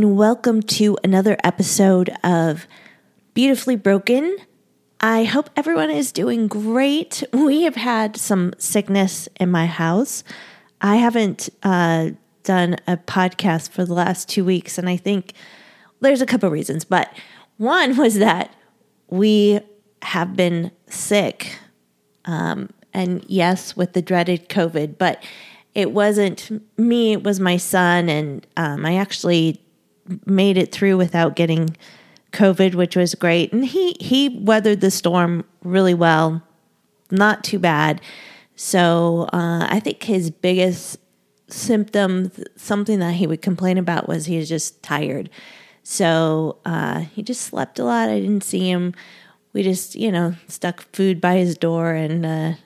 and welcome to another episode of Beautifully Broken. I hope everyone is doing great. We have had some sickness in my house. I haven't done a podcast for the last 2 weeks, and I think there's a couple reasons, but one was that we have been sick, and yes, with the dreaded COVID, but it wasn't me, it was my son, and I actually made it through without getting COVID, which was great, and he weathered the storm really well, not too bad, so I think his biggest symptom, something that he would complain about, was he was just tired, so he just slept a lot. I didn't see him. We just, stuck food by his door, and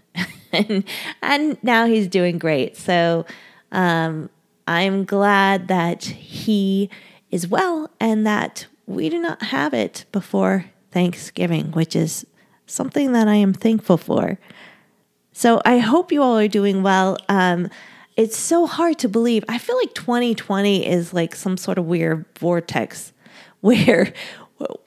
and now he's doing great. So I'm glad that he is well and that we do not have it before Thanksgiving, which is something that I am thankful for. So I hope you all are doing well. It's so hard to believe. I feel like 2020 is like some sort of weird vortex where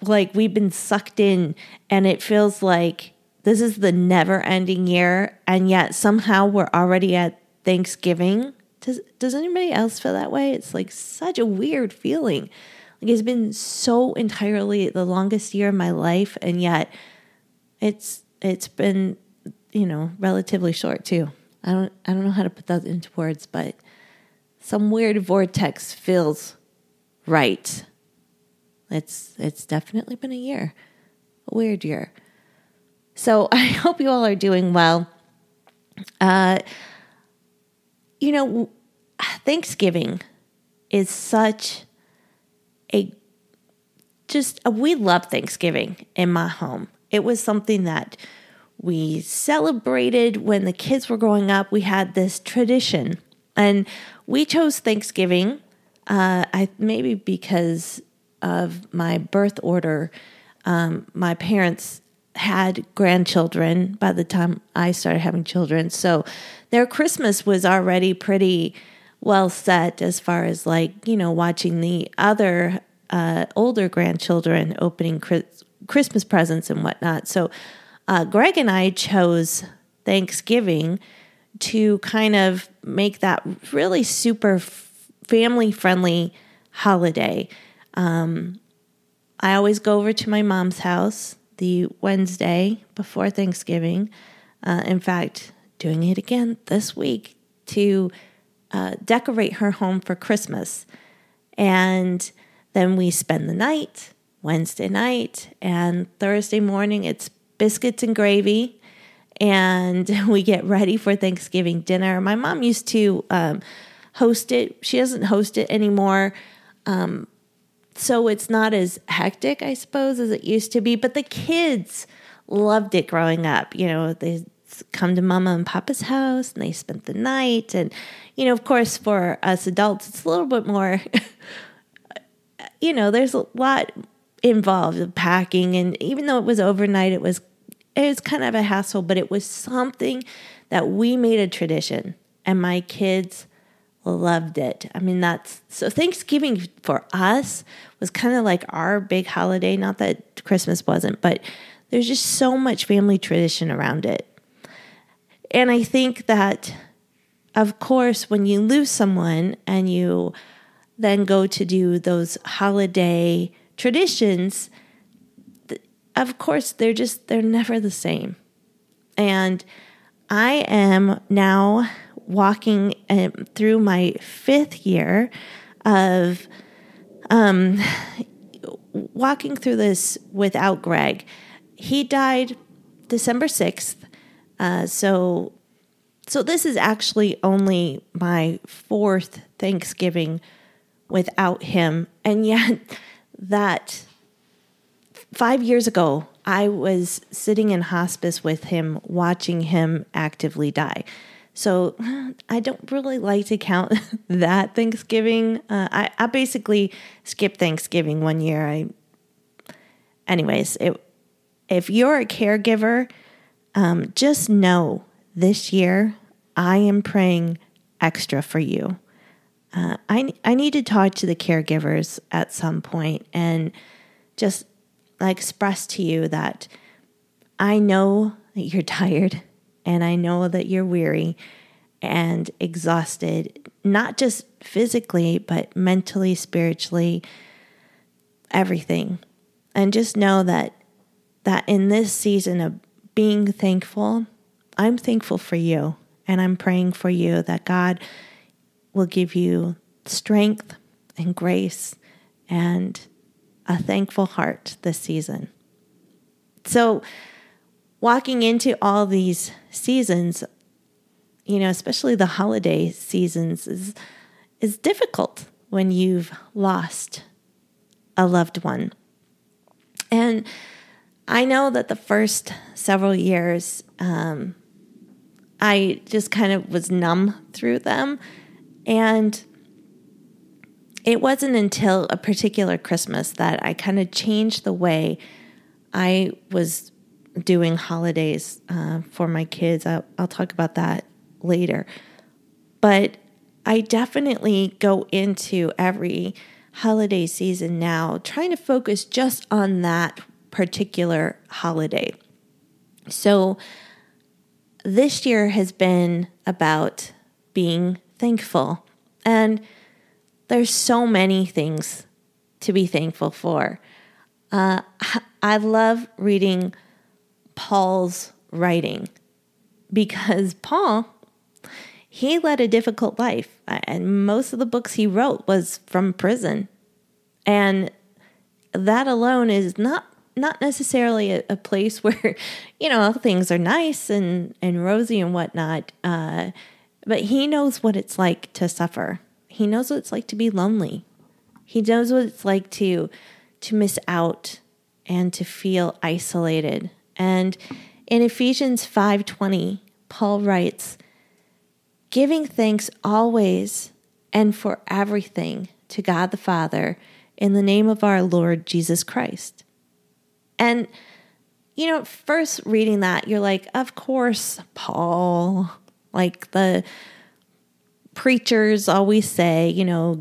we've been sucked in, and it feels like this is the never-ending year, and yet somehow we're already at Thanksgiving. Does anybody else feel that way? It's like such a weird feeling. Like it's been so entirely the longest year of my life, and yet it's been, relatively short too. I don't know how to put that into words, but some weird vortex feels right. It's definitely been a weird year. So I hope you all are doing well. Thanksgiving is such we love Thanksgiving in my home. It was something that we celebrated when the kids were growing up. We had this tradition, and we chose Thanksgiving. Maybe because of my birth order, my parents had grandchildren by the time I started having children. So their Christmas was already pretty well set as far as watching the other older grandchildren opening Christmas presents and whatnot. So Greg and I chose Thanksgiving to kind of make that really super family-friendly holiday. I always go over to my mom's house the Wednesday before Thanksgiving. In fact, doing it again this week to decorate her home for Christmas. And then we spend the night, Wednesday night, and Thursday morning it's biscuits and gravy, and we get ready for Thanksgiving dinner. My mom used to host it. She doesn't host it anymore, so it's not as hectic, I suppose, as it used to be. But the kids loved it growing up. They come to Mama and Papa's house, and they spent the night. And, of course, for us adults, it's a little bit more, there's a lot involved of packing. And even though it was overnight, it was kind of a hassle. But it was something that we made a tradition, and my kids loved it. So Thanksgiving for us was kind of like our big holiday. Not that Christmas wasn't, but there's just so much family tradition around it. And I think that, of course, when you lose someone and you then go to do those holiday traditions, of course, they're never the same. And I am now walking through my 5th year of walking through this without Greg. He died December 6th. So this is actually only my 4th Thanksgiving without him. And yet that 5 years ago, I was sitting in hospice with him, watching him actively die. So I don't really like to count that Thanksgiving. I basically skipped Thanksgiving one year. If you're a caregiver, just know this year I am praying extra for you. I need to talk to the caregivers at some point and just express to you that I know that you're tired and I know that you're weary and exhausted, not just physically, but mentally, spiritually, everything. And just know that in this season of being thankful, I'm thankful for you. And I'm praying for you that God will give you strength and grace and a thankful heart this season. So walking into all these seasons, especially the holiday seasons, is difficult when you've lost a loved one. And I know that the first several years, I just kind of was numb through them. And it wasn't until a particular Christmas that I kind of changed the way I was doing holidays for my kids. I'll talk about that later. But I definitely go into every holiday season now trying to focus just on that particular holiday. So this year has been about being thankful. And there's so many things to be thankful for. I love reading Paul's writing because Paul, he led a difficult life. And most of the books he wrote was from prison. And that alone is not necessarily a place where, things are nice and rosy and whatnot. But he knows what it's like to suffer. He knows what it's like to be lonely. He knows what it's like to miss out and to feel isolated. And in Ephesians 5:20, Paul writes, "Giving thanks always and for everything to God the Father in the name of our Lord Jesus Christ." And, first reading that, you're like, of course, Paul, like the preachers always say,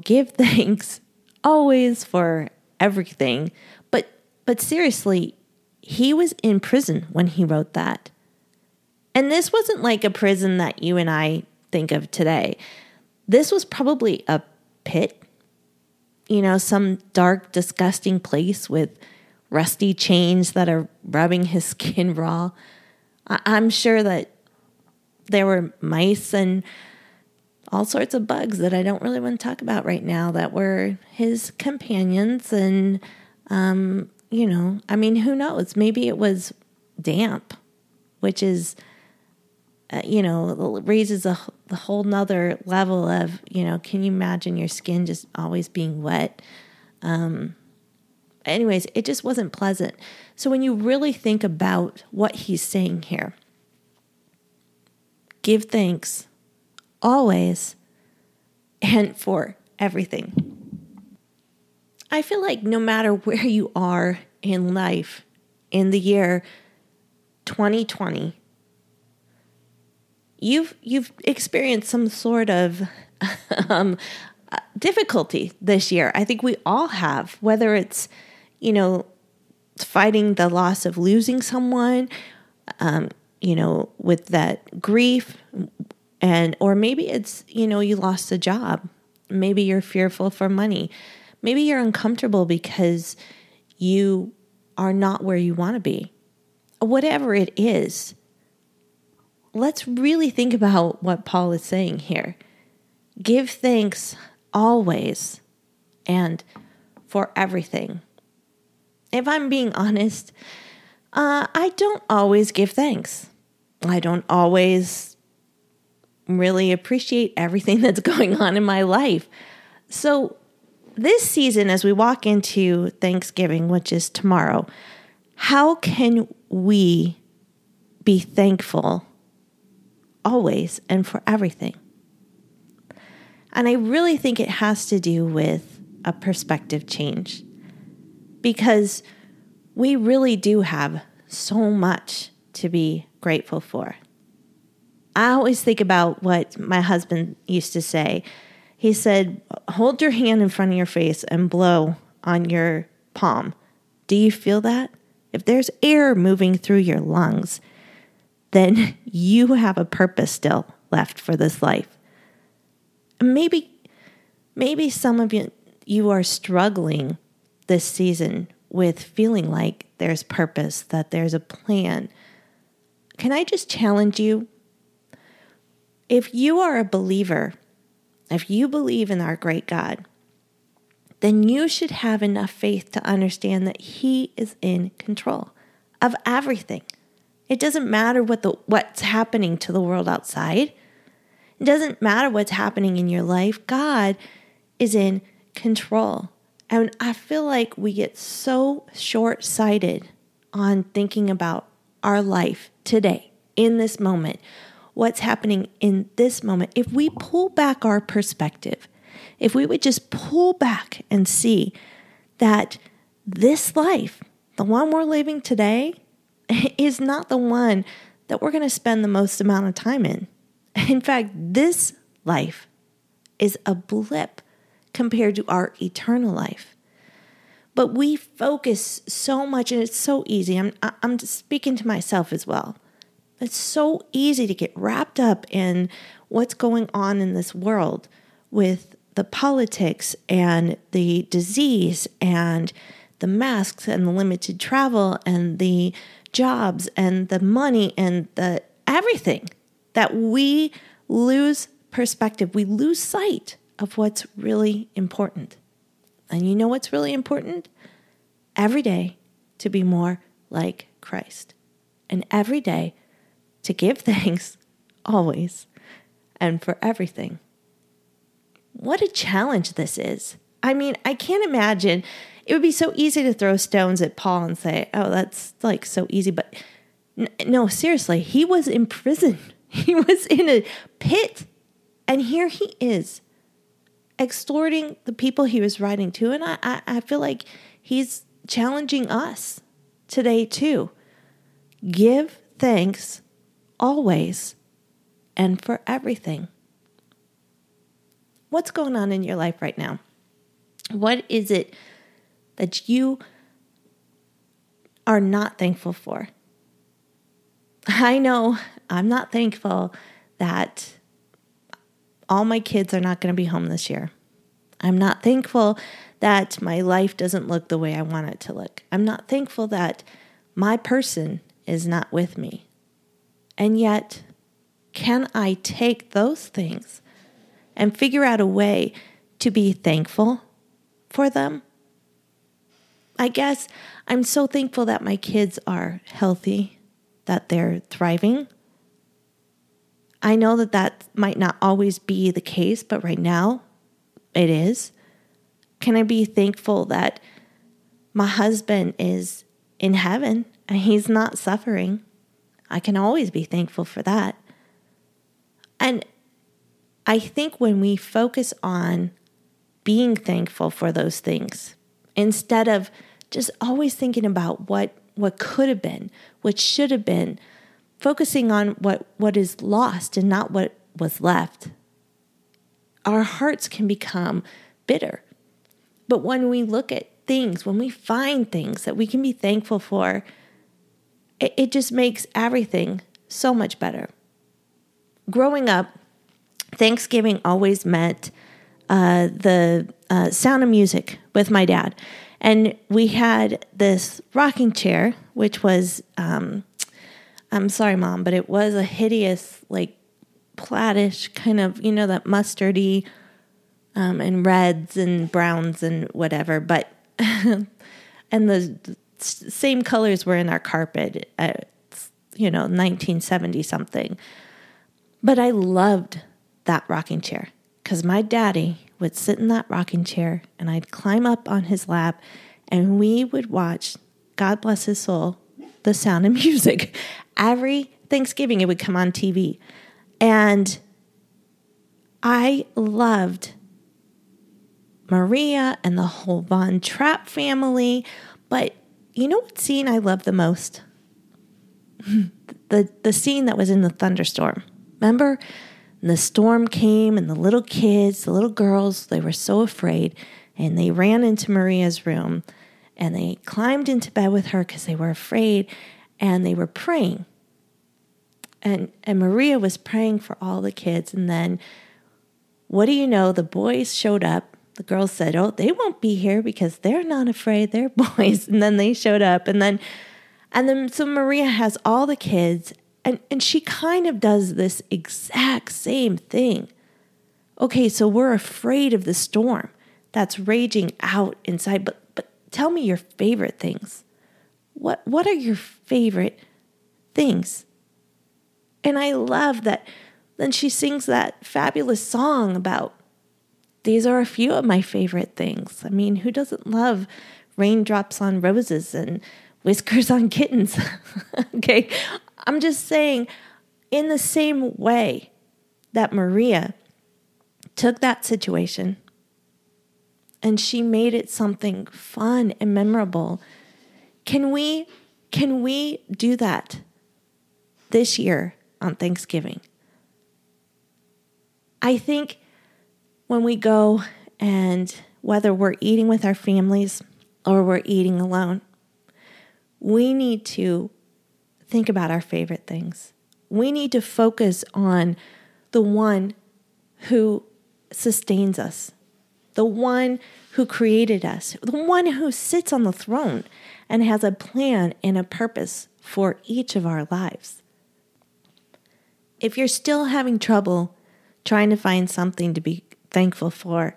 give thanks always for everything. But seriously, he was in prison when he wrote that. And this wasn't like a prison that you and I think of today. This was probably a pit, some dark, disgusting place with rusty chains that are rubbing his skin raw. I'm sure that there were mice and all sorts of bugs that I don't really want to talk about right now that were his companions. And, who knows? Maybe it was damp, which is, raises a whole nother level of, can you imagine your skin just always being wet? Anyways, it just wasn't pleasant. So when you really think about what he's saying here, give thanks always and for everything. I feel like no matter where you are in life in the year 2020, you've experienced some sort of difficulty this year. I think we all have, whether it's fighting the loss of losing someone, with that grief, or maybe it's, you lost a job. Maybe you're fearful for money. Maybe you're uncomfortable because you are not where you want to be. Whatever it is, let's really think about what Paul is saying here. Give thanks always and for everything. If I'm being honest, I don't always give thanks. I don't always really appreciate everything that's going on in my life. So this season, as we walk into Thanksgiving, which is tomorrow, how can we be thankful always and for everything? And I really think it has to do with a perspective change, because we really do have so much to be grateful for. I always think about what my husband used to say. He said, hold your hand in front of your face and blow on your palm. Do you feel that? If there's air moving through your lungs, then you have a purpose still left for this life. Maybe some of you are struggling this season with feeling like there's purpose, that there's a plan. Can I just challenge you? If you are a believer, if you believe in our great God, then you should have enough faith to understand that He is in control of everything. It doesn't matter what's happening to the world outside. It doesn't matter what's happening in your life. God is in control. And I feel like we get so short-sighted on thinking about our life today, in this moment, what's happening in this moment. If we pull back our perspective, if we would just pull back and see that this life, the one we're living today, is not the one that we're going to spend the most amount of time in. In fact, this life is a blip compared to our eternal life. But we focus so much, and it's so easy. I'm speaking to myself as well. It's so easy to get wrapped up in what's going on in this world with the politics and the disease and the masks and the limited travel and the jobs and the money and the everything, that we lose perspective. We lose sight of what's really important. And you know what's really important? Every day to be more like Christ. And every day to give thanks always and for everything. What a challenge this is. I mean, I can't imagine. It would be so easy to throw stones at Paul and say, oh, that's like so easy. But no, seriously, he was in prison. He was in a pit. And here he is, extorting the people he was writing to. And I feel like he's challenging us today too. Give thanks always and for everything. What's going on in your life right now? What is it that you are not thankful for? I know I'm not thankful that all my kids are not going to be home this year. I'm not thankful that my life doesn't look the way I want it to look. I'm not thankful that my person is not with me. And yet, can I take those things and figure out a way to be thankful for them? I guess I'm so thankful that my kids are healthy, that they're thriving. I know that that might not always be the case, but right now it is. Can I be thankful that my husband is in heaven and he's not suffering? I can always be thankful for that. And I think when we focus on being thankful for those things, instead of just always thinking about what could have been, what should have been, focusing on what is lost and not what was left, our hearts can become bitter. But when we look at things, when we find things that we can be thankful for, it just makes everything so much better. Growing up, Thanksgiving always meant the Sound of Music with my dad. And we had this rocking chair, which was, I'm sorry, Mom, but it was a hideous, like, plaidish kind of, you know, that mustardy and reds and browns and whatever. But, and the same colors were in our carpet at, you know, 1970-something. But I loved that rocking chair because my daddy would sit in that rocking chair and I'd climb up on his lap and we would watch, God bless his soul, The Sound of Music. Every Thanksgiving it would come on TV. And I loved Maria and the whole Von Trapp family. But you know what scene I loved the most? The scene that was in the thunderstorm. Remember? And the storm came, and the little kids, the little girls, they were so afraid, and they ran into Maria's room, and they climbed into bed with her because they were afraid, and they were praying. And Maria was praying for all the kids, and then, what do you know, the boys showed up. The girls said, oh, they won't be here because they're not afraid, they're boys. And then they showed up, and then so Maria has all the kids, and she kind of does this exact same thing. Okay, so we're afraid of the storm that's raging out inside, but tell me your favorite things. What are your favorite things? And I love that then she sings that fabulous song about, these are a few of my favorite things. I mean, who doesn't love raindrops on roses and whiskers on kittens? Okay, I'm just saying, in the same way that Maria took that situation and she made it something fun and memorable, can we do that this year on Thanksgiving? I think when we go, and whether we're eating with our families or we're eating alone, we need to think about our favorite things. We need to focus on the one who sustains us, the one who created us, the one who sits on the throne and has a plan and a purpose for each of our lives. If you're still having trouble trying to find something to be thankful for,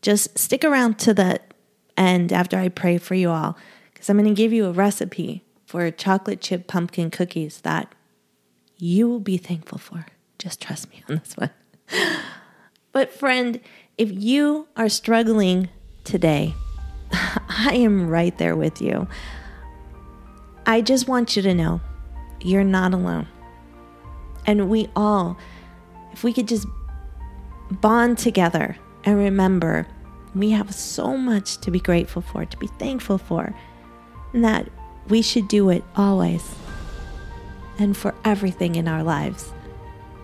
just stick around to the end after I pray for you all, because I'm going to give you a recipe for chocolate chip pumpkin cookies that you will be thankful for. Just trust me on this one. But friend, if you are struggling today, I am right there with you. I just want you to know you're not alone. And we all, if we could just bond together and remember, we have so much to be grateful for, to be thankful for, and that we should do it always and for everything in our lives.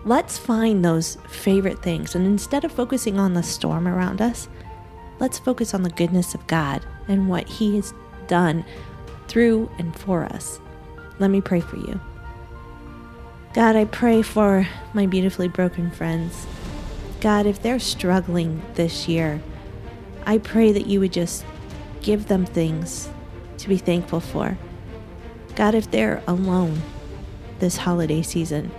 Let's find those favorite things. And instead of focusing on the storm around us, let's focus on the goodness of God and what He has done through and for us. Let me pray for you. God, I pray for my beautifully broken friends. God, if they're struggling this year, I pray that you would just give them things to be thankful for. God, if they're alone this holiday season,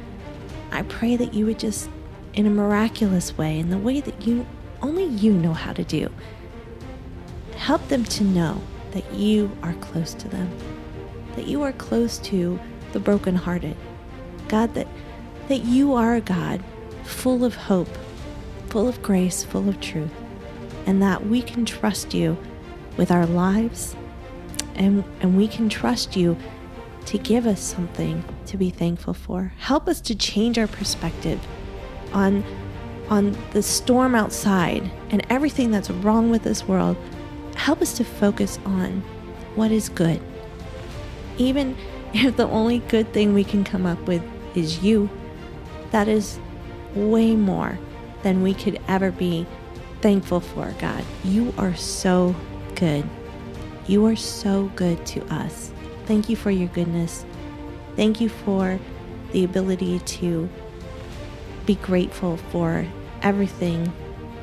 I pray that you would just, in a miraculous way, in the way that only you know how to do, help them to know that you are close to them, that you are close to the brokenhearted. God, that you are a God full of hope, full of grace, full of truth, and that we can trust you with our lives, and we can trust you to give us something to be thankful for. Help us to change our perspective on the storm outside and everything that's wrong with this world. Help us to focus on what is good. Even if the only good thing we can come up with is you, that is way more than we could ever be thankful for, God. You are so good. You are so good to us. Thank you for your goodness. Thank you for the ability to be grateful for everything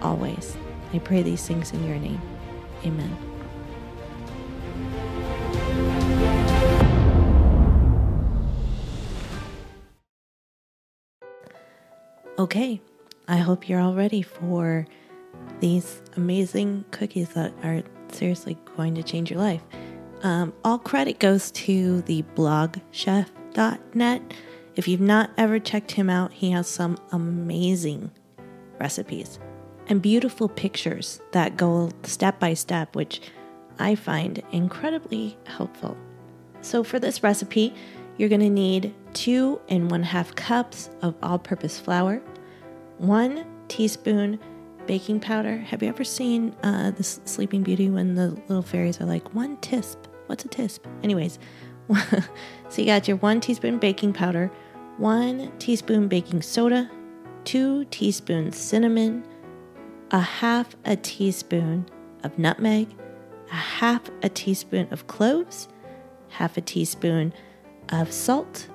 always. I pray these things in your name. Amen. Okay, I hope you're all ready for these amazing cookies that are seriously going to change your life. All credit goes to the blogchef.net. If you've not ever checked him out, he has some amazing recipes and beautiful pictures that go step by step, which I find incredibly helpful. So for this recipe, you're going to need 2 1/2 cups of all-purpose flour, 1 teaspoon baking powder. Have you ever seen the Sleeping Beauty when the little fairies are like, 1 tisp? What's a tisp? Anyways, so you got your 1 teaspoon baking powder, 1 teaspoon baking soda, 2 teaspoons cinnamon, ½ a teaspoon of nutmeg, ½ a teaspoon of cloves, ½ a teaspoon of salt,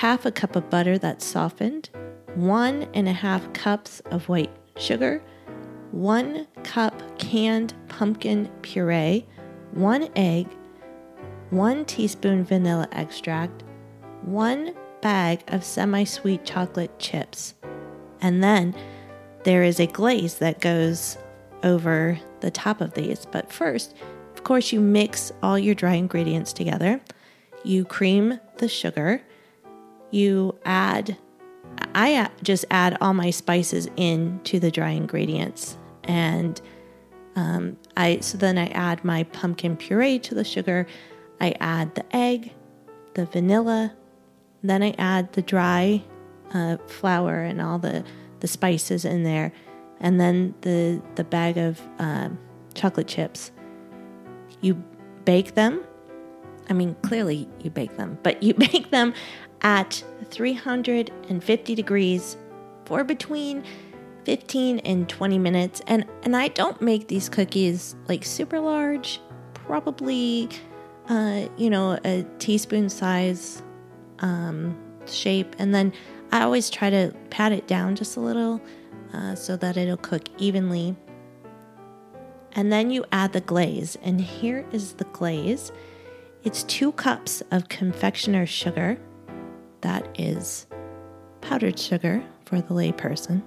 ½ a cup of butter that's softened, 1½ cups of white sugar, 1 cup canned pumpkin puree, 1 egg, 1 teaspoon vanilla extract, 1 bag of semi-sweet chocolate chips. And then there is a glaze that goes over the top of these. But first, of course, you mix all your dry ingredients together. You cream the sugar. I just add all my spices into the dry ingredients. And then I add my pumpkin puree to the sugar. I add the egg, the vanilla. Then I add the dry flour and all the spices in there. And then the bag of chocolate chips. You bake them. I mean, clearly you bake them, but you bake them at 350 degrees for between 15 and 20 minutes. And I don't make these cookies like super large, probably, a teaspoon size shape. And then I always try to pat it down just a little so that it'll cook evenly. And then you add the glaze. And here is the glaze. It's 2 cups of confectioner's sugar. That is powdered sugar for the layperson.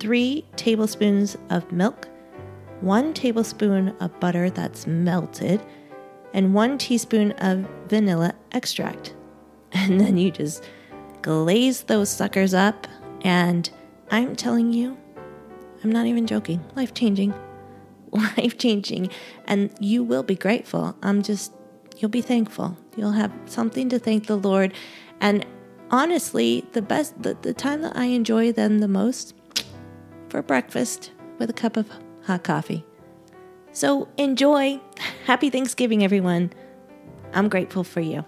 3 tablespoons of milk, 1 tablespoon of butter that's melted, and 1 teaspoon of vanilla extract. And then you just glaze those suckers up. And I'm telling you, I'm not even joking, life-changing. And you will be grateful. You'll be thankful. You'll have something to thank the Lord. And honestly, the time that I enjoy them the most, for breakfast with a cup of hot coffee. So enjoy. Happy Thanksgiving, everyone. I'm grateful for you.